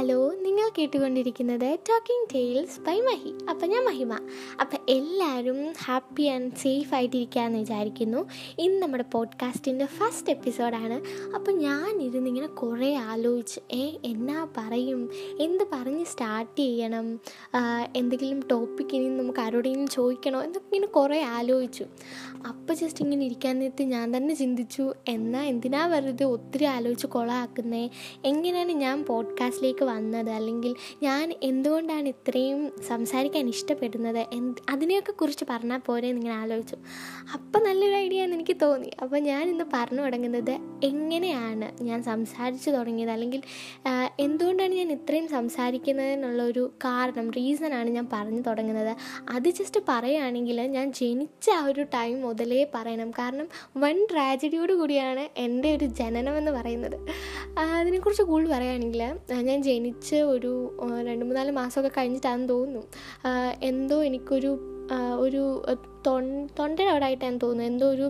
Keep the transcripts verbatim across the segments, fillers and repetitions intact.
Hello, നിങ്ങൾ കേട്ടുകൊണ്ടിരിക്കുന്നത് talking tales by Mahi. അപ്പം ഞാൻ മഹിമ. അപ്പം എല്ലാവരും ഹാപ്പി ആൻഡ് സേഫ് ആയിട്ടിരിക്കുകയെന്ന് വിചാരിക്കുന്നു. ഇന്ന് നമ്മുടെ പോഡ്കാസ്റ്റിൻ്റെ ഫസ്റ്റ് എപ്പിസോഡാണ്. അപ്പം ഞാനിരുന്നിങ്ങനെ കുറേ ആലോചിച്ച് ഏ എന്നാ പറയും, എന്ത് പറഞ്ഞ് സ്റ്റാർട്ട് ചെയ്യണം, എന്തെങ്കിലും ടോപ്പിക് ഇനി നമുക്ക് ആരോടെങ്കിലും ചോദിക്കണോ എന്നൊക്കെ ഇങ്ങനെ കുറേ ആലോചിച്ചു. അപ്പോൾ ജസ്റ്റ് ഇങ്ങനെ ഇരിക്കാൻ നേരത്ത് ഞാൻ തന്നെ ചിന്തിച്ചു, എന്നാൽ എന്തിനാ വെറുതെ ഒത്തിരി ആലോചിച്ച് കൊളാക്കുന്നേ, എങ്ങനെയാണ് ഞാൻ പോഡ്കാസ്റ്റിലേക്ക് വന്നത്, അല്ലെങ്കിൽ ഞാൻ എന്തുകൊണ്ടാണ് ഇത്രയും സംസാരിക്കാൻ ഇഷ്ടപ്പെടുന്നത്, എന്ത് അതിനെയൊക്കെ കുറിച്ച് പറഞ്ഞാൽ പോരെ എന്നിങ്ങനെ ആലോചിച്ചു. അപ്പം നല്ലൊരു ഐഡിയ എന്ന് എനിക്ക് തോന്നി. അപ്പം ഞാനിന്ന് പറഞ്ഞു തുടങ്ങുന്നത് എങ്ങനെയാണ് ഞാൻ സംസാരിച്ചു തുടങ്ങിയത്, അല്ലെങ്കിൽ എന്തുകൊണ്ടാണ് ഞാൻ ഇത്രയും സംസാരിക്കുന്നതെന്നുള്ള ഒരു കാരണം, റീസണാണ് ഞാൻ പറഞ്ഞു തുടങ്ങുന്നത്. അത് ജസ്റ്റ് പറയുകയാണെങ്കിൽ ഞാൻ ജനിച്ച ആ ഒരു ടൈം മുതലേ പറയണം, കാരണം വൻ ട്രാജഡിയോട് കൂടിയാണ് എൻ്റെ ഒരു ജനനം എന്ന് പറയുന്നത്. അതിനെക്കുറിച്ച് കൂടുതൽ പറയുകയാണെങ്കിൽ ഞാൻ ജനിച്ച് ഒരു രണ്ട് മൂന്നാല് മാസമൊക്കെ കഴിഞ്ഞിട്ടാണെന്ന് തോന്നുന്നു, എന്തോ എനിക്കൊരു ഒരു തൊണ്ടയുടെ അവിടെ ആയിട്ടാണ് തോന്നുന്നത്, എന്തോ ഒരു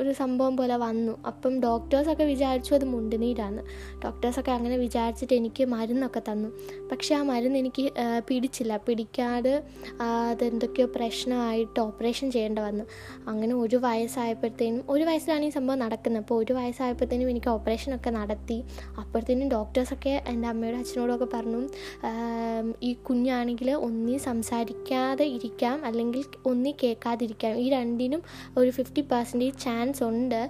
ഒരു സംഭവം പോലെ വന്നു. അപ്പം ഡോക്ടേഴ്സൊക്കെ വിചാരിച്ചു അത് മുണ്ടുനീരാണ്. ഡോക്ടേഴ്സൊക്കെ അങ്ങനെ വിചാരിച്ചിട്ട് എനിക്ക് മരുന്നൊക്കെ തന്നു. പക്ഷെ ആ മരുന്ന് എനിക്ക് പിടിച്ചില്ല. പിടിക്കാതെ അതെന്തൊക്കെയോ പ്രശ്നമായിട്ട് ഓപ്പറേഷൻ ചെയ്യേണ്ട വന്നു. അങ്ങനെ ഒരു വയസ്സായപ്പോഴത്തേനും ഒരു വയസ്സിലാണ് ഈ സംഭവം നടക്കുന്നത്. അപ്പോൾ ഒരു വയസ്സായപ്പോഴത്തേനും എനിക്ക് ഓപ്പറേഷനൊക്കെ നടത്തി. അപ്പോഴത്തേനും ഡോക്ടേഴ്സൊക്കെ എൻ്റെ അമ്മയോടും അച്ഛനോടും ഒക്കെ പറഞ്ഞു, ഈ കുഞ്ഞാണെങ്കിൽ ഒന്നീ സംസാരിക്കാതെ ഇരിക്കാം, അല്ലെങ്കിൽ ഒന്നീ കേൾക്കാതിരിക്കാം, ഈ രണ്ടിനും ഒരു ഫിഫ്റ്റി പെർസെൻറ്റേജ് ചാൻസ് ഉണ്ട്,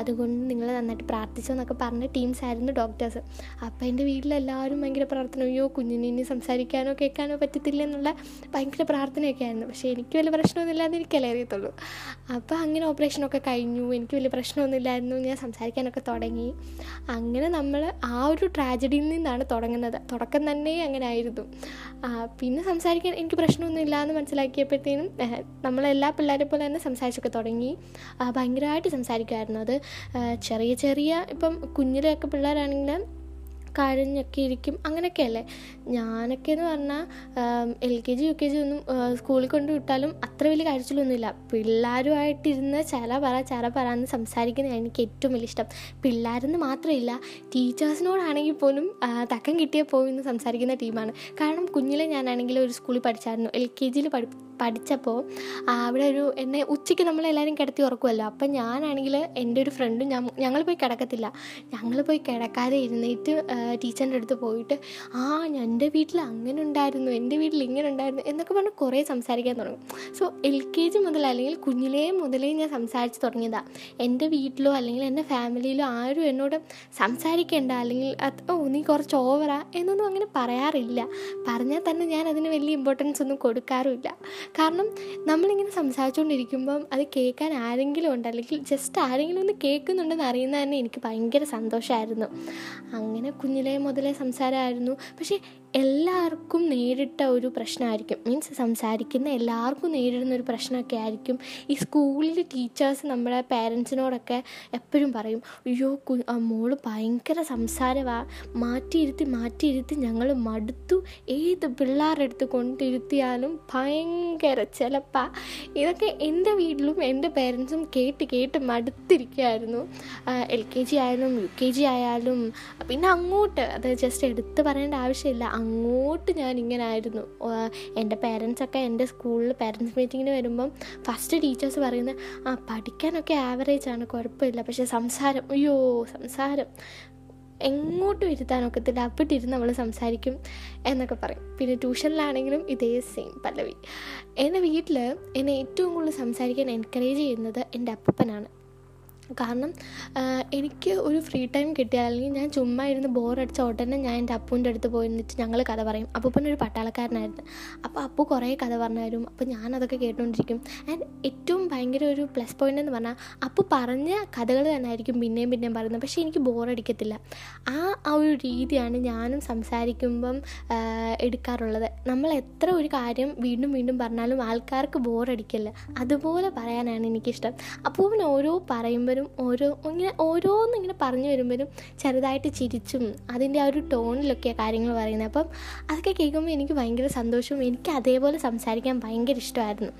അതുകൊണ്ട് നിങ്ങൾ നന്നായിട്ട് പ്രാർത്ഥിച്ചോന്നൊക്കെ പറഞ്ഞ ടീംസായിരുന്നു ഡോക്ടേഴ്സ്. അപ്പോൾ എൻ്റെ വീട്ടിലെല്ലാവരും ഭയങ്കര പ്രാർത്ഥന, അയ്യോ കുഞ്ഞിന് ഇനി സംസാരിക്കാനോ കേൾക്കാനോ പറ്റത്തില്ല എന്നുള്ള ഭയങ്കര പ്രാർത്ഥനയൊക്കെ ആയിരുന്നു. പക്ഷേ എനിക്ക് വലിയ പ്രശ്നമൊന്നുമില്ലാന്ന് എനിക്കല്ലേ അറിയത്തുള്ളൂ. അപ്പോൾ അങ്ങനെ ഓപ്പറേഷനൊക്കെ കഴിഞ്ഞു, എനിക്ക് വലിയ പ്രശ്നമൊന്നുമില്ലായിരുന്നു, ഞാൻ സംസാരിക്കാനൊക്കെ തുടങ്ങി. അങ്ങനെ നമ്മൾ ആ ഒരു ട്രാജഡിയിൽ നിന്നാണ് തുടങ്ങുന്നത്. തുടക്കം തന്നെ അങ്ങനെ ആയിരുന്നു. പിന്നെ സംസാരിക്കാൻ എനിക്ക് പ്രശ്നമൊന്നുമില്ല എന്ന് മനസ്സിലാക്കിയപ്പോഴത്തേനും നമ്മളെല്ലാ പിള്ളേരെ പോലെ തന്നെ സംസാരിച്ചൊക്കെ തുടങ്ങി. ഭയങ്കരമായിട്ട് സംസാരിക്കുമായിരുന്നു. അത് ചെറിയ ചെറിയ ഇപ്പം കുഞ്ഞിലൊക്കെ പിള്ളേരാണെങ്കിൽ കരഞ്ഞൊക്കെ ഇരിക്കും, അങ്ങനെയൊക്കെയല്ലേ. ഞാനൊക്കെ എന്ന് പറഞ്ഞാൽ L K G U K G ഒന്നും സ്കൂളിൽ കൊണ്ടുവിട്ടാലും അത്ര വലിയ കരച്ചിലൊന്നുമില്ല. പിള്ളേരുമായിട്ടിരുന്ന് ചില പറ ചില പറയാന്ന് സംസാരിക്കുന്നതാണ് എനിക്ക് ഏറ്റവും വലിയ ഇഷ്ടം. പിള്ളേരെന്ന് മാത്രമില്ല, ടീച്ചേഴ്സിനോടാണെങ്കിൽ പോലും തക്കം കിട്ടിയാൽ പോയിന്ന് സംസാരിക്കുന്ന ടീമാണ്. കാരണം കുഞ്ഞിലെ ഞാനാണെങ്കിൽ ഒരു സ്കൂളിൽ പഠിച്ചായിരുന്നു. എൽ കെ ജിയിൽ പഠി പഠിച്ചപ്പോൾ അവിടെ ഒരു എന്നെ ഉച്ചയ്ക്ക് നമ്മളെല്ലാവരും കിടത്തി ഉറക്കുമല്ലോ. അപ്പം ഞാനാണെങ്കിൽ എൻ്റെ ഒരു ഫ്രണ്ടും ഞങ്ങൾ പോയി കിടക്കത്തില്ല. ഞങ്ങൾ പോയി കിടക്കാതെ ഇരുന്നിട്ട് ടീച്ചറിൻ്റെ അടുത്ത് പോയിട്ട് ആ എൻ്റെ വീട്ടിൽ അങ്ങനെ ഉണ്ടായിരുന്നു, എൻ്റെ വീട്ടിൽ ഇങ്ങനെ ഉണ്ടായിരുന്നു എന്നൊക്കെ പറഞ്ഞ് കുറേ സംസാരിക്കാൻ തുടങ്ങും. സോ എൽ കെ ജി മുതൽ അല്ലെങ്കിൽ കുഞ്ഞിലേ മുതലേ ഞാൻ സംസാരിച്ച് തുടങ്ങിയതാണ്. എൻ്റെ വീട്ടിലോ അല്ലെങ്കിൽ എൻ്റെ ഫാമിലിയിലോ ആരും എന്നോട് സംസാരിക്കേണ്ട, അല്ലെങ്കിൽ ഓ നീ കുറച്ച് ഓവറാ എന്നൊന്നും അങ്ങനെ പറയാറില്ല. പറഞ്ഞാൽ തന്നെ ഞാൻ അതിന് വലിയ ഇമ്പോർട്ടൻസ് ഒന്നും കൊടുക്കാറുമില്ല. കാരണം നമ്മളിങ്ങനെ സംസാരിച്ചുകൊണ്ടിരിക്കുമ്പം അത് കേൾക്കാൻ ആരെങ്കിലും ഉണ്ട്, അല്ലെങ്കിൽ ജസ്റ്റ് ആരെങ്കിലും ഒന്ന് കേൾക്കുന്നുണ്ടെന്ന് അറിയുന്നത് തന്നെ എനിക്ക് ഭയങ്കര സന്തോഷമായിരുന്നു. അങ്ങനെ കുഞ്ഞിലേ മുതലേ സംസാരമായിരുന്നു. പക്ഷേ എല്ലാവർക്കും നേരിട്ട ഒരു പ്രശ്നമായിരിക്കും, മീൻസ് സംസാരിക്കുന്ന എല്ലാവർക്കും നേരിടുന്ന ഒരു പ്രശ്നമൊക്കെ ആയിരിക്കും. ഈ സ്കൂളിൽ ടീച്ചേഴ്സ് നമ്മുടെ പേരൻസിനോടൊക്കെ എപ്പോഴും പറയും, അയ്യോ കു മോള് ഭയങ്കര സംസാരമാണ്, മാറ്റിയിരുത്തി മാറ്റിയിരുത്തി ഞങ്ങൾ മടുത്തു, ഏത് പിള്ളേരെടുത്ത് കൊണ്ടിരുത്തിയാലും ഭയങ്കര ചിലപ്പാ. ഇതൊക്കെ എൻ്റെ വീട്ടിലും എൻ്റെ പേരൻസും കേട്ട് കേട്ട് മടുത്തിരിക്കുകയായിരുന്നു. എൽ കെ ജി ആയാലും യു കെ ജി ആയാലും പിന്നെ അങ്ങോട്ട് അത് ജസ്റ്റ് എടുത്ത് പറയേണ്ട ആവശ്യമില്ല. അങ്ങോട്ട് ഞാനിങ്ങനെ ആയിരുന്നു. എൻ്റെ പേരൻസൊക്കെ എൻ്റെ സ്കൂളിൽ പേരൻറ്റ്സ് മീറ്റിങ്ങിന് വരുമ്പം ഫസ്റ്റ് ടീച്ചേഴ്സ് പറയുന്നത് ആ പഠിക്കാനൊക്കെ ആവറേജാണ്, കുഴപ്പമില്ല, പക്ഷേ സംസാരം, അയ്യോ സംസാരം എങ്ങോട്ടും ഇരുത്താനൊക്കത്തില്ല, അവിട്ടിരുന്ന് നമ്മൾ സംസാരിക്കും എന്നൊക്കെ പറയും. പിന്നെ ട്യൂഷനിലാണെങ്കിലും ഇതേ സെയിം പല്ലവി. എൻ്റെ വീട്ടിൽ എന്നെ ഏറ്റവും കൂടുതൽ സംസാരിക്കാൻ എൻകറേജ് ചെയ്യുന്നത് എൻ്റെ അപ്പൂപ്പനാണ്. കാരണം എനിക്ക് ഒരു ഫ്രീ ടൈം കിട്ടിയാൽ, അല്ലെങ്കിൽ ഞാൻ ചുമ്മാ ഇരുന്ന് ബോറടിച്ച ഉടനെ ഞാൻ എൻ്റെ അപ്പൂൻ്റെ അടുത്ത് പോയി നിന്നിട്ട് ഞങ്ങൾ കഥ പറയും. അപ്പൂപ്പൻ ഒരു പട്ടാളക്കാരനായിരുന്നു. അപ്പോൾ അപ്പൂ കുറേ കഥ പറഞ്ഞു തരും. അപ്പോൾ ഞാനതൊക്കെ കേട്ടുകൊണ്ടിരിക്കും. ആൻഡ് ഏറ്റവും ഭയങ്കര ഒരു പ്ലസ് പോയിൻ്റ് എന്ന് പറഞ്ഞാൽ അപ്പൂ പറഞ്ഞ കഥകൾ തന്നെ ആയിരിക്കും പിന്നെയും പിന്നെയും പറയുന്നത്. പക്ഷേ എനിക്ക് ബോറടിക്കത്തില്ല. ആ ആ ഒരു രീതിയാണ് ഞാനും സംസാരിക്കുമ്പം എടുക്കാറുള്ളത്. നമ്മൾ എത്ര ഒരു കാര്യം വീണ്ടും വീണ്ടും പറഞ്ഞാലും ആൾക്കാർക്ക് ബോറടിക്കില്ല, അതുപോലെ പറയാനാണ് എനിക്കിഷ്ടം. അപ്പൂവിന് ഓരോ പറയുമ്പോൾ വരുമ്പോഴും ഓരോ ഇങ്ങനെ ഓരോന്നിങ്ങനെ പറഞ്ഞു വരുമ്പോഴും ചെറുതായിട്ട് ചിരിച്ചും അതിൻ്റെ ആ ഒരു ടോണിലൊക്കെയാണ് കാര്യങ്ങൾ പറയുന്നത്. അപ്പം അതൊക്കെ കേൾക്കുമ്പോൾ എനിക്ക് ഭയങ്കര സന്തോഷവും എനിക്ക് അതേപോലെ സംസാരിക്കാൻ ഭയങ്കര ഇഷ്ടമായിരുന്നു.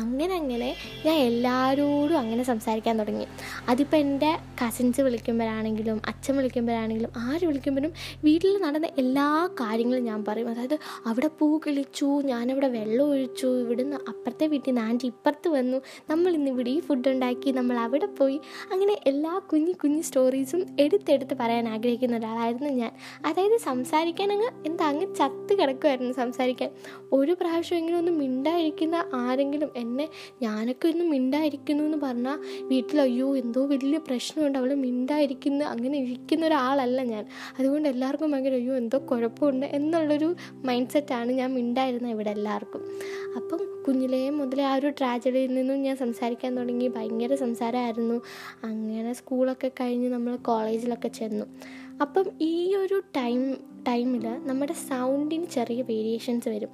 അങ്ങനെ അങ്ങനെ ഞാൻ എല്ലാവരോടും അങ്ങനെ സംസാരിക്കാൻ തുടങ്ങി. അതിപ്പോൾ എൻ്റെ കസിൻസ് വിളിക്കുമ്പോഴാണെങ്കിലും അച്ഛൻ വിളിക്കുമ്പോഴാണെങ്കിലും ആര് വിളിക്കുമ്പോഴും വീട്ടിൽ നടന്ന എല്ലാ കാര്യങ്ങളും ഞാൻ പറയും. അതായത് അവിടെ പൂ കിളിച്ചു, ഞാനവിടെ വെള്ളം ഒഴിച്ചു, ഇവിടുന്ന് അപ്പുറത്തെ വീട്ടിൽ നിന്ന് ആൻറ്റി ഇപ്പുറത്ത് വന്നു, നമ്മൾ ഇന്ന് ഇവിടെ ഈ ഫുഡ് ഉണ്ടാക്കി, നമ്മൾ അവിടെ പോയി, അങ്ങനെ എല്ലാ കുഞ്ഞു കുഞ്ഞു സ്റ്റോറീസും എടുത്തെടുത്ത് പറയാൻ ആഗ്രഹിക്കുന്ന ഒരാളായിരുന്നു ഞാൻ. അതായത് സംസാരിക്കാൻ അങ്ങ് എന്താ അങ്ങ് ചത്ത് കിടക്കുമായിരുന്നു സംസാരിക്കാൻ. ഒരു പ്രാവശ്യമെങ്കിലും ഒന്ന് മിണ്ടായിരിക്കുന്ന ആരെങ്കിലും എന്നെ ഞാനൊക്കെ ഒന്ന് മിണ്ടായിരിക്കുന്നു എന്ന് പറഞ്ഞാൽ വീട്ടിലയ്യോ എന്തോ വലിയ പ്രശ്നമുണ്ട് അവൾ മിണ്ടായിരിക്കുന്ന അങ്ങനെ ഇരിക്കുന്ന ഒരാളല്ല ഞാൻ. അതുകൊണ്ട് എല്ലാവർക്കും ഭയങ്കര അയ്യോ എന്തോ കുഴപ്പമുണ്ട് എന്നുള്ളൊരു മൈൻഡ് സെറ്റാണ് ഞാൻ മിണ്ടായിരുന്നത് ഇവിടെ എല്ലാവർക്കും. അപ്പം കുഞ്ഞിലേ മുതലേ ആ ഒരു ട്രാജഡിയിൽ നിന്നും ഞാൻ സംസാരിക്കാൻ തുടങ്ങി. ഭയങ്കര സംസാരമായിരുന്നു. അങ്ങനെ സ്കൂളൊക്കെ കഴിഞ്ഞ് നമ്മൾ കോളേജിലൊക്കെ ചെന്നു. അപ്പം ഈ ഒരു ടൈം ടൈമിൽ നമ്മുടെ സൗണ്ടിന് ചെറിയ വേരിയേഷൻസ് വരും.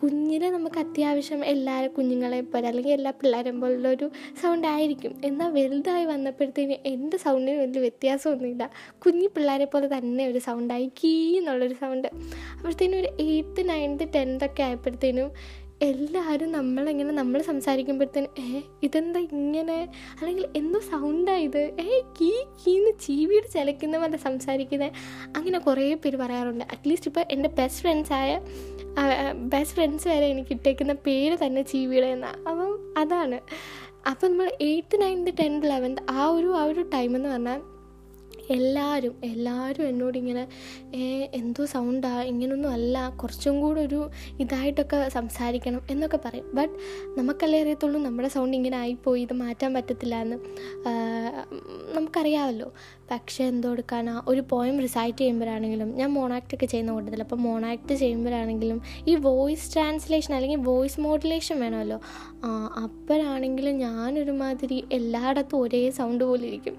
കുഞ്ഞിനെ നമുക്ക് അത്യാവശ്യം എല്ലാവരും കുഞ്ഞുങ്ങളെ പോലെ അല്ലെങ്കിൽ എല്ലാ പിള്ളേരെയും പോലുള്ളൊരു സൗണ്ടായിരിക്കും. എന്നാൽ വലുതായി വന്നപ്പോഴത്തേന് എൻ്റെ സൗണ്ടിന് വലിയ വ്യത്യാസമൊന്നുമില്ല. കുഞ്ഞു പിള്ളേരെ പോലെ തന്നെ ഒരു സൗണ്ടായി കീ എന്നുള്ളൊരു സൗണ്ട്. അപ്പോഴത്തേനും ഒരു എയ്ത്ത് നയൻത്ത് ടെൻത്തൊക്കെ ആയപ്പോഴത്തേനും എല്ലാവരും നമ്മളിങ്ങനെ നമ്മൾ സംസാരിക്കുമ്പോഴത്തേനും ഏ ഇതെന്താ ഇങ്ങനെ അല്ലെങ്കിൽ എന്തോ സൗണ്ടായത്, ഏ കീ കീന്ന് ചീവീട് ചലയ്ക്കുന്ന പോലെ സംസാരിക്കുന്നത് അങ്ങനെ കുറേ പേര് പറയാറുണ്ട്. അറ്റ്ലീസ്റ്റ് ഇപ്പോൾ എൻ്റെ ബെസ്റ്റ് ഫ്രണ്ട്സായ ബെസ്റ്റ് ഫ്രണ്ട്സ് വരെ എനിക്ക് ഇട്ടേക്കുന്ന പേര് തന്നെ ചീവീട് എന്നാണ്. അപ്പം അതാണ്. അപ്പം നമ്മൾ എയ്ത്ത് നയൻത്ത് ടെൻത്ത് ഇലവൻത്ത് ആ ഒരു ആ ഒരു ടൈമെന്ന് പറഞ്ഞാൽ എല്ലാവരും എല്ലാവരും എന്നോടിങ്ങനെ എന്തോ സൗണ്ടാണ്, ഇങ്ങനൊന്നും അല്ല, കുറച്ചും കൂടെ ഒരു ഇതായിട്ടൊക്കെ സംസാരിക്കണം എന്നൊക്കെ പറയും. ബട്ട് നമുക്കല്ലേ അറിയത്തുള്ളൂ നമ്മുടെ സൗണ്ട് ഇങ്ങനെ ആയിപ്പോയി, ഇത് മാറ്റാൻ പറ്റത്തില്ല എന്ന് നമുക്കറിയാമല്ലോ. പക്ഷേ എന്തോ എടുക്കാനാ, ഒരു പോയം റിസൈറ്റ് ചെയ്യുമ്പോഴാണെങ്കിലും ഞാൻ മോണാക്റ്റൊക്കെ ചെയ്യുന്ന കൂട്ടത്തില്ല. അപ്പോൾ മോണാക്റ്റ് ചെയ്യുമ്പോഴാണെങ്കിലും ഈ വോയിസ് ട്രാൻസ്ലേഷൻ അല്ലെങ്കിൽ വോയിസ് മോഡുലേഷൻ വേണമല്ലോ. അപ്പോഴാണെങ്കിലും ഞാനൊരുമാതിരി എല്ലായിടത്തും ഒരേ സൗണ്ട് പോലെ ഇരിക്കും.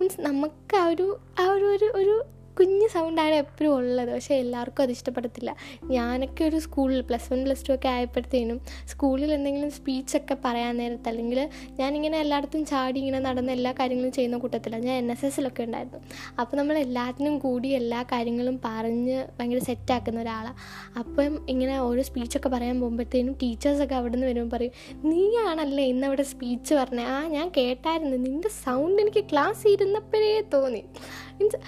മീൻസ് നമുക്ക് ആ ഒരു ആ ഒരു ഒരു ഒരു കുഞ്ഞ് സൗണ്ടാണ് എപ്പോഴും ഉള്ളത്. പക്ഷേ എല്ലാവർക്കും അത് ഇഷ്ടപ്പെടത്തില്ല. ഞാനൊക്കെ ഒരു സ്കൂളിൽ പ്ലസ് വൺ പ്ലസ് ടു ഒക്കെ ആയപ്പോഴത്തേനും സ്കൂളിൽ എന്തെങ്കിലും സ്പീച്ചൊക്കെ പറയാൻ നേരത്ത് അല്ലെങ്കിൽ ഞാനിങ്ങനെ എല്ലായിടത്തും ചാടി ഇങ്ങനെ നടന്ന എല്ലാ കാര്യങ്ങളും ചെയ്യുന്ന കൂട്ടത്തില്ല. ഞാൻ എൻ എസ് എസിലൊക്കെ ഉണ്ടായിരുന്നു. അപ്പോൾ നമ്മൾ എല്ലാത്തിനും കൂടി എല്ലാ കാര്യങ്ങളും പറഞ്ഞ് ഭയങ്കര സെറ്റാക്കുന്ന ഒരാളാണ്. അപ്പം ഇങ്ങനെ ഓരോ സ്പീച്ചൊക്കെ പറയാൻ പോകുമ്പോഴത്തേനും ടീച്ചേഴ്സൊക്കെ അവിടെ നിന്ന് വരുമ്പോൾ പറയും, നീയാണല്ലേ ഇന്നവിടെ സ്പീച്ച് പറഞ്ഞത്, ആ ഞാൻ കേട്ടായിരുന്നു, നിൻ്റെ സൗണ്ട് എനിക്ക് ക്ലാസ് ഇരുന്നപ്പോഴേ തോന്നി. മീൻസ്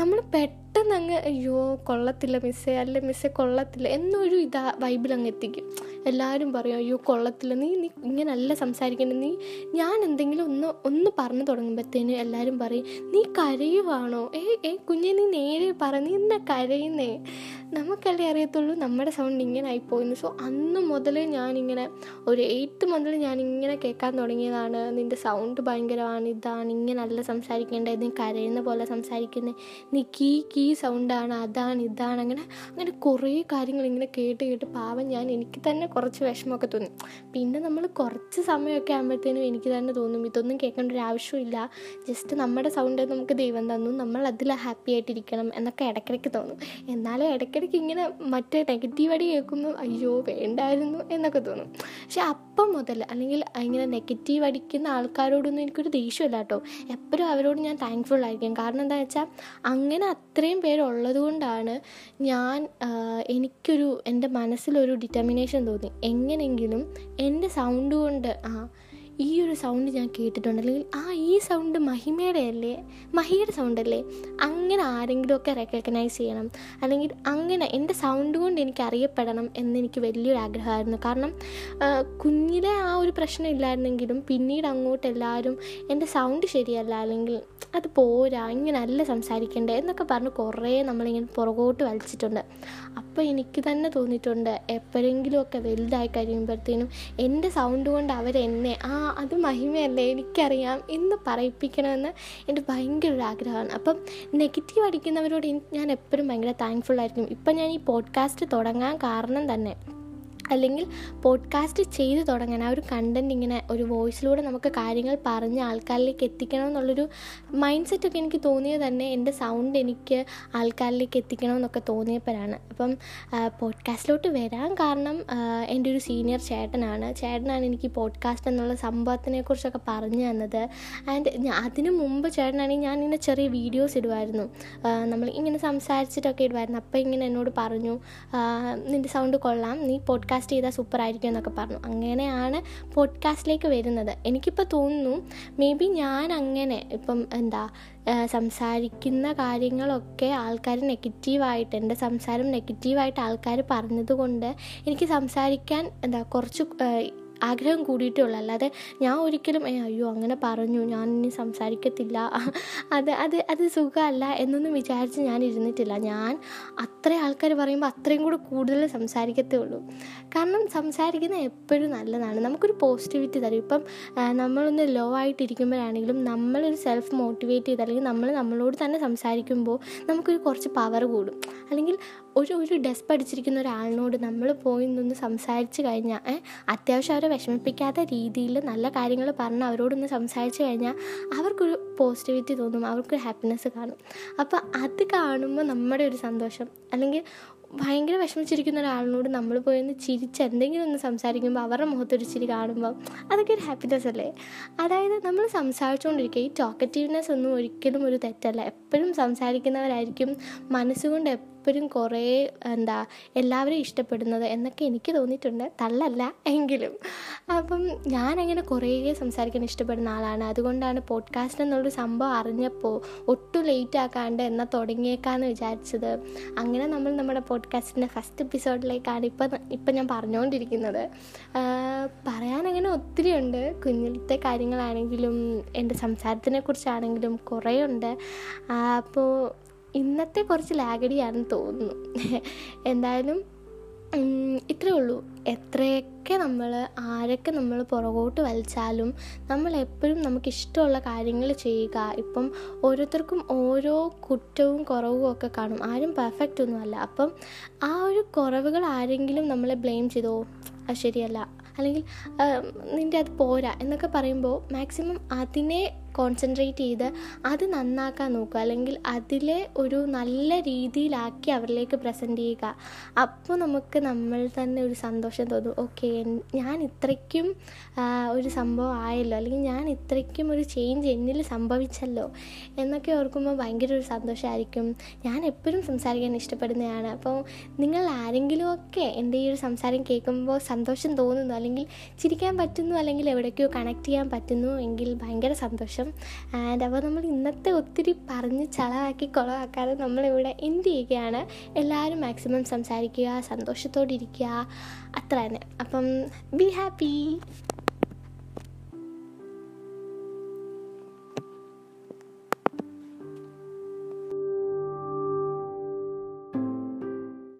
നമ്മൾ പെട്ടെന്ന് അങ്ങ് അയ്യോ കൊള്ളത്തില്ല മിസ്സേ, അല്ല മിസ്സേ കൊള്ളത്തില്ല എന്നൊരു ഇതാ വൈബിലങ്ങ് എത്തിക്കും. എല്ലാവരും പറയും അയ്യോ കൊള്ളത്തില്ല, നീ നീ ഇങ്ങനല്ല സംസാരിക്കേണ്ടത്, നീ ഞാൻ എന്തെങ്കിലും ഒന്ന് ഒന്ന് പറഞ്ഞു തുടങ്ങുമ്പോഴത്തേന് എല്ലാവരും പറയും നീ കരയുവാണോ, ഏ ഏ കുഞ്ഞെ നീ നേരെ പറ, നീ എന്താ കരയുന്നേ. നമുക്കല്ലേ അറിയത്തുള്ളൂ നമ്മുടെ സൗണ്ട് ഇങ്ങനെ ആയിപ്പോയിന്ന്. സോ അന്ന് മുതൽ ഞാനിങ്ങനെ ഒരു എയ്ത്ത് മുതൽ ഞാനിങ്ങനെ കേൾക്കാൻ തുടങ്ങിയതാണ്, നിൻ്റെ സൗണ്ട് ഭയങ്കരമാണ്, ഇതാണ് ഇങ്ങനല്ല സംസാരിക്കേണ്ടത്, നീ കരയുന്ന പോലെ സംസാരിക്കുന്നത്, നീ കീ കീ സൗണ്ടാണ്, അതാണ് ഇതാണ് അങ്ങനെ അങ്ങനെ കുറേ കാര്യങ്ങൾ ഇങ്ങനെ കേട്ട് കേട്ട് പാവം ഞാൻ എനിക്ക് തന്നെ കുറച്ച് വിഷമമൊക്കെ തോന്നി. പിന്നെ നമ്മൾ കുറച്ച് സമയമൊക്കെ ആകുമ്പോഴത്തേനും എനിക്ക് തന്നെ തോന്നും ഇതൊന്നും കേൾക്കേണ്ട ഒരു ആവശ്യമില്ല, ജസ്റ്റ് നമ്മുടെ സൗണ്ട് നമുക്ക് ദൈവം തന്നു, നമ്മൾ അതിൽ ഹാപ്പി ആയിട്ടിരിക്കണം എന്നൊക്കെ ഇടയ്ക്കിടയ്ക്ക് തോന്നും. എന്നാലും ഇടയ്ക്കിടയ്ക്ക് ഇങ്ങനെ മറ്റേ നെഗറ്റീവ് അടി കേൾക്കുമ്പോൾ അയ്യോ വേണ്ടായിരുന്നു എന്നൊക്കെ തോന്നും. പക്ഷെ അപ്പം മുതൽ അല്ലെങ്കിൽ ഇങ്ങനെ നെഗറ്റീവ് അടിക്കുന്ന ആൾക്കാരോടൊന്നും എനിക്കൊരു ദേഷ്യമില്ല കേട്ടോ. എപ്പോഴും അവരോട് ഞാൻ താങ്ക്ഫുൾ ആയിരിക്കും. കാരണം എന്താണെന്ന് വെച്ചാൽ അങ്ങനെ അത്രയും പേരുള്ളത് കൊണ്ടാണ് ഞാൻ എനിക്കൊരു എൻ്റെ മനസ്സിലൊരു ഡിറ്റർമിനേഷൻ തോന്നി, എങ്ങനെയെങ്കിലും എൻ്റെ സൗണ്ട് കൊണ്ട് ആ ഈ ഒരു സൗണ്ട് ഞാൻ കേട്ടിട്ടുണ്ട് അല്ലെങ്കിൽ ആ ഈ സൗണ്ട് മഹിമയുടെ അല്ലേ, മഹിയുടെ സൗണ്ടല്ലേ, അങ്ങനെ ആരെങ്കിലുമൊക്കെ റെക്കഗ്നൈസ് ചെയ്യണം അല്ലെങ്കിൽ അങ്ങനെ എൻ്റെ സൗണ്ട് കൊണ്ട് എനിക്ക് അറിയപ്പെടണം എന്നെനിക്ക് വലിയൊരു ആഗ്രഹമായിരുന്നു. കാരണം കുഞ്ഞിലെ ആ ഒരു പ്രശ്നം ഇല്ലായിരുന്നെങ്കിലും പിന്നീട് അങ്ങോട്ട് എല്ലാവരും എൻ്റെ സൗണ്ട് ശരിയല്ല അല്ലെങ്കിൽ അത് പോരാ, ഇങ്ങനല്ല സംസാരിക്കേണ്ടത് എന്നൊക്കെ പറഞ്ഞ് കുറേ നമ്മളിങ്ങനെ പുറകോട്ട് വലിച്ചിട്ടുണ്ട്. അപ്പോൾ എനിക്ക് തന്നെ തോന്നിയിട്ടുണ്ട് എപ്പോഴെങ്കിലുമൊക്കെ വലുതായി കഴിയുമ്പോഴത്തേനും എൻ്റെ സൗണ്ട് കൊണ്ട് അവരെന്നെ ആ അത് മഹിമയല്ലേ എനിക്കറിയാം എന്ന് പറയിപ്പിക്കണമെന്ന് എൻ്റെ ഭയങ്കര ഒരു ആഗ്രഹമാണ്. അപ്പം നെഗറ്റീവ് അടിക്കുന്നവരോട് ഞാൻ എപ്പോഴും ഭയങ്കര താങ്ക്ഫുൾ ആയിരിക്കും. ഇപ്പം ഞാൻ ഈ പോഡ്കാസ്റ്റ് തുടങ്ങാൻ കാരണം തന്നെ അല്ലെങ്കിൽ പോഡ്കാസ്റ്റ് ചെയ്തു തുടങ്ങണം, ആ ഒരു കണ്ടൻറ് ഇങ്ങനെ ഒരു വോയിസിലൂടെ നമുക്ക് കാര്യങ്ങൾ പറഞ്ഞ് ആൾക്കാരിലേക്ക് എത്തിക്കണം എന്നുള്ളൊരു മൈൻഡ് സെറ്റൊക്കെ എനിക്ക് തോന്നിയത് തന്നെ എൻ്റെ സൗണ്ട് എനിക്ക് ആൾക്കാരിലേക്ക് എത്തിക്കണം എന്നൊക്കെ തോന്നിയപ്പോഴാണ്. അപ്പം പോഡ്കാസ്റ്റിലോട്ട് വരാൻ കാരണം എൻ്റെ ഒരു സീനിയർ ചേട്ടനാണ് ചേട്ടനാണ് എനിക്ക് പോഡ്കാസ്റ്റ് എന്നുള്ള സംഭവത്തിനെ കുറിച്ചൊക്കെ പറഞ്ഞു തന്നത്. ആൻഡ് അതിനു മുമ്പ് ചേട്ടനാണെങ്കിൽ ഞാനിങ്ങനെ ചെറിയ വീഡിയോസ് ഇടുമായിരുന്നു, നമ്മൾ ഇങ്ങനെ സംസാരിച്ചിട്ടൊക്കെ ഇടുമായിരുന്നു. അപ്പോൾ ഇങ്ങനെ എന്നോട് പറഞ്ഞു, നിൻ്റെ സൗണ്ട് കൊള്ളാം, നീ പോഡ്കാസ്റ്റ് ചെയ്താൽ സൂപ്പറായിരിക്കും എന്നൊക്കെ പറഞ്ഞു. അങ്ങനെയാണ് പോഡ്കാസ്റ്റിലേക്ക് വരുന്നത്. എനിക്കിപ്പോൾ തോന്നുന്നു മേ ബി ഞാൻ അങ്ങനെ ഇപ്പം എന്താ സംസാരിക്കുന്ന കാര്യങ്ങളൊക്കെ ആൾക്കാർ നെഗറ്റീവായിട്ട്, എൻ്റെ സംസാരം നെഗറ്റീവായിട്ട് ആൾക്കാർ പറഞ്ഞതുകൊണ്ട് എനിക്ക് സംസാരിക്കാൻ എന്താ കുറച്ച് ആഗ്രഹം കൂടിയിട്ടുള്ളൂ. അല്ലാതെ ഞാൻ ഒരിക്കലും അയ്യോ അങ്ങനെ പറഞ്ഞു ഞാൻ ഇനി സംസാരിക്കത്തില്ല, അത് അത് അത് സുഖമല്ല എന്നൊന്നും വിചാരിച്ച് ഞാൻ ഇരുന്നിട്ടില്ല. ഞാൻ അത്ര ആൾക്കാർ പറയുമ്പോൾ അത്രയും കൂടെ കൂടുതൽ സംസാരിക്കത്തേ ഉള്ളൂ. കാരണം സംസാരിക്കുന്നത് എപ്പോഴും നല്ലതാണ്, നമുക്കൊരു പോസിറ്റിവിറ്റി തരും. ഇപ്പം നമ്മളൊന്ന് ലോ ആയിട്ടിരിക്കുമ്പോഴാണെങ്കിലും നമ്മളൊരു സെൽഫ് മോട്ടിവേറ്റ് ചെയ്ത് അല്ലെങ്കിൽ നമ്മൾ നമ്മളോട് തന്നെ സംസാരിക്കുമ്പോൾ നമുക്കൊരു കുറച്ച് പവർ കൂടും. അല്ലെങ്കിൽ ഒരു ഒരു ഡെസ്ക് അടിച്ചിരിക്കുന്ന ഒരാളിനോട് നമ്മൾ പോയി നിന്ന് സംസാരിച്ച് കഴിഞ്ഞാൽ അത്യാവശ്യം അവരെ വിഷമിപ്പിക്കാത്ത രീതിയിൽ നല്ല കാര്യങ്ങൾ പറഞ്ഞ് അവരോടൊന്ന് സംസാരിച്ച് കഴിഞ്ഞാൽ അവർക്കൊരു പോസിറ്റിവിറ്റി തോന്നും, അവർക്കൊരു ഹാപ്പിനെസ് കാണും. അപ്പോൾ അത് കാണുമ്പോൾ നമ്മുടെ ഒരു സന്തോഷം. അല്ലെങ്കിൽ ഭയങ്കര വിഷമിച്ചിരിക്കുന്ന ഒരാളിനോട് നമ്മൾ പോയൊന്ന് ചിരിച്ച് എന്തെങ്കിലും ഒന്ന് സംസാരിക്കുമ്പോൾ അവരുടെ മുഖത്തൊരു ചിരി കാണുമ്പോൾ അതൊക്കെ ഒരു ഹാപ്പിനെസ് അല്ലേ. അതായത് നമ്മൾ സംസാരിച്ചുകൊണ്ടിരിക്കുക, ഈ ടോക്കറ്റീവ്നെസ് ഒന്നും ഒരിക്കലും ഒരു തെറ്റല്ല. എപ്പോഴും സംസാരിക്കുന്നവരായിരിക്കും മനസ്സുകൊണ്ട് എപ്പോഴും കുറേ എന്താ എല്ലാവരെയും ഇഷ്ടപ്പെടുന്നത് എന്നൊക്കെ എനിക്ക് തോന്നിയിട്ടുണ്ട്, തള്ളല്ല എങ്കിലും. അപ്പം ഞാനങ്ങനെ കുറേ സംസാരിക്കാൻ ഇഷ്ടപ്പെടുന്ന ആളാണ്. അതുകൊണ്ടാണ് പോഡ്കാസ്റ്റ് എന്നുള്ളൊരു സംഭവം അറിഞ്ഞപ്പോൾ ഒട്ടും ലേറ്റ് ആക്കാണ്ട് എന്നാൽ തുടങ്ങിയേക്കാമെന്ന് വിചാരിച്ചത്. അങ്ങനെ നമ്മൾ നമ്മുടെ പോഡ്കാസ്റ്റിൻ്റെ ഫസ്റ്റ് എപ്പിസോഡിലേക്കാണ് ഇപ്പം ഇപ്പം ഞാൻ പറഞ്ഞുകൊണ്ടിരിക്കുന്നത്. പറയാനങ്ങനെ ഒത്തിരിയുണ്ട്, കുഞ്ഞിലത്തെ കാര്യങ്ങളാണെങ്കിലും എൻ്റെ സംസാരത്തിനെ കുറിച്ചാണെങ്കിലും കുറേ ഉണ്ട്. അപ്പോൾ ഇന്നത്തെ കുറച്ച് ലാഗടിയാണെന്ന് തോന്നുന്നു. എന്തായാലും ഇത്രയേ ഉള്ളൂ. എത്രയൊക്കെ നമ്മൾ ആരൊക്കെ നമ്മൾ പുറകോട്ട് വലിച്ചാലും നമ്മൾ എപ്പോഴും നമുക്കിഷ്ടമുള്ള കാര്യങ്ങൾ ചെയ്യുക. ഇപ്പം ഓരോരുത്തർക്കും ഓരോ കുറ്റവും കുറവും ഒക്കെ കാണും, ആരും പെർഫെക്റ്റ് ഒന്നുമല്ല. അപ്പം ആ ഒരു കുറവുകൾ ആരെങ്കിലും നമ്മളെ ബ്ലെയിം ചെയ്തോ, അത് ശരിയല്ല അല്ലെങ്കിൽ നിൻ്റെ അത് പോരാ എന്നൊക്കെ പറയുമ്പോൾ മാക്സിമം അതിനെ കോൺസെൻട്രേറ്റ് ചെയ്ത് അത് നന്നാക്കാൻ നോക്കുക. അല്ലെങ്കിൽ അതിലെ ഒരു നല്ല രീതിയിലാക്കി അവരിലേക്ക് പ്രസൻറ്റ് ചെയ്യുക. അപ്പോൾ നമുക്ക് നമ്മൾ തന്നെ ഒരു സന്തോഷം തോന്നും, ഓക്കെ ഞാൻ ഇത്രയ്ക്കും ഒരു സംഭവം ആയല്ലോ അല്ലെങ്കിൽ ഞാൻ ഇത്രയ്ക്കും ഒരു ചേഞ്ച് എന്നിൽ സംഭവിച്ചല്ലോ എന്നൊക്കെ ഓർക്കുമ്പോൾ ഭയങ്കര ഒരു സന്തോഷമായിരിക്കും. ഞാൻ എപ്പോഴും സംസാരിക്കാൻ ഇഷ്ടപ്പെടുന്നതാണ്. അപ്പോൾ നിങ്ങൾ ആരെങ്കിലുമൊക്കെ എൻ്റെ ഈ ഒരു സംസാരം കേൾക്കുമ്പോൾ സന്തോഷം തോന്നുന്നു അല്ലെങ്കിൽ ചിരിക്കാൻ പറ്റുന്നു അല്ലെങ്കിൽ എവിടേക്കോ കണക്ട് ചെയ്യാൻ പറ്റുന്നു എങ്കിൽ ഭയങ്കര സന്തോഷം. ആൻഡ് അപ്പോൾ നമ്മൾ ഇന്നത്തെ ഒത്തിരി പറഞ്ഞ് ചളവാക്കി കുളവാക്കാതെ നമ്മളിവിടെ എന്ത് ചെയ്യുകയാണ്, എല്ലാവരും മാക്സിമം സംസാരിക്കുക, സന്തോഷത്തോടെ ഇരിക്കുക, അത്ര തന്നെ. അപ്പം ബി ഹാപ്പി.